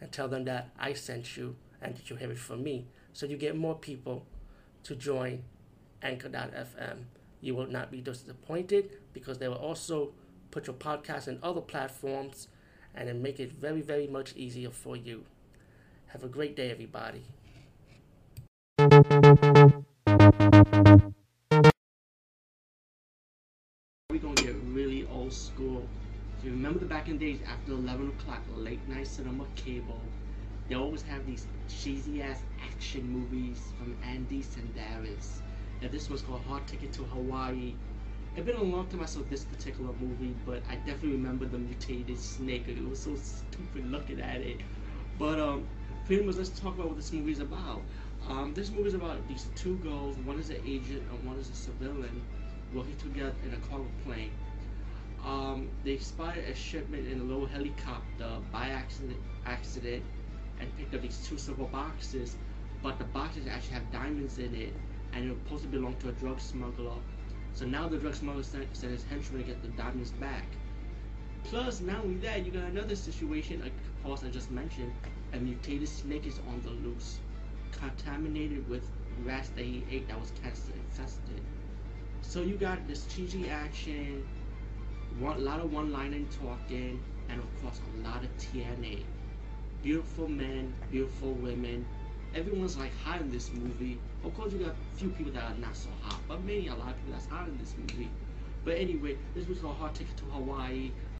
and tell them that I sent you and that you hear it from me. So you get more people to join Anchor.fm. You will not be disappointed because they will also put your podcast in other platforms and then make it very, very much easier for you. Have a great day, everybody. We're going to get really old school. You remember the back in the days after 11 o'clock, late night cinema cable, they always have these cheesy ass action movies from Andy Sanders. And this was called Hard Ticket to Hawaii. It's been a long time I saw this particular movie, but I definitely remember the mutated snake. It was so stupid looking at it. But pretty much let's talk about what this movie is about. This movie is about these two girls, one is an agent and one is a civilian, working together in a cargo plane. They spotted a shipment in a little helicopter by accident and picked up these two silver boxes, but the boxes actually have diamonds in it and it was supposed to belong to a drug smuggler. So now the drug smuggler sent his henchman to get the diamonds back. Plus, not only that, you got another situation, like Paulson just mentioned, a mutated snake is on the loose, contaminated with rats that he ate that was cancer infested. So you got this cheesy action, a lot of one-lining talking, and of course a lot of TNA. Beautiful men, beautiful women. Everyone's like hot in this movie. Of course you got a few people that are not so hot, but mainly a lot of people that's hot in this movie. But anyway, this was a Hard Ticket to Hawaii.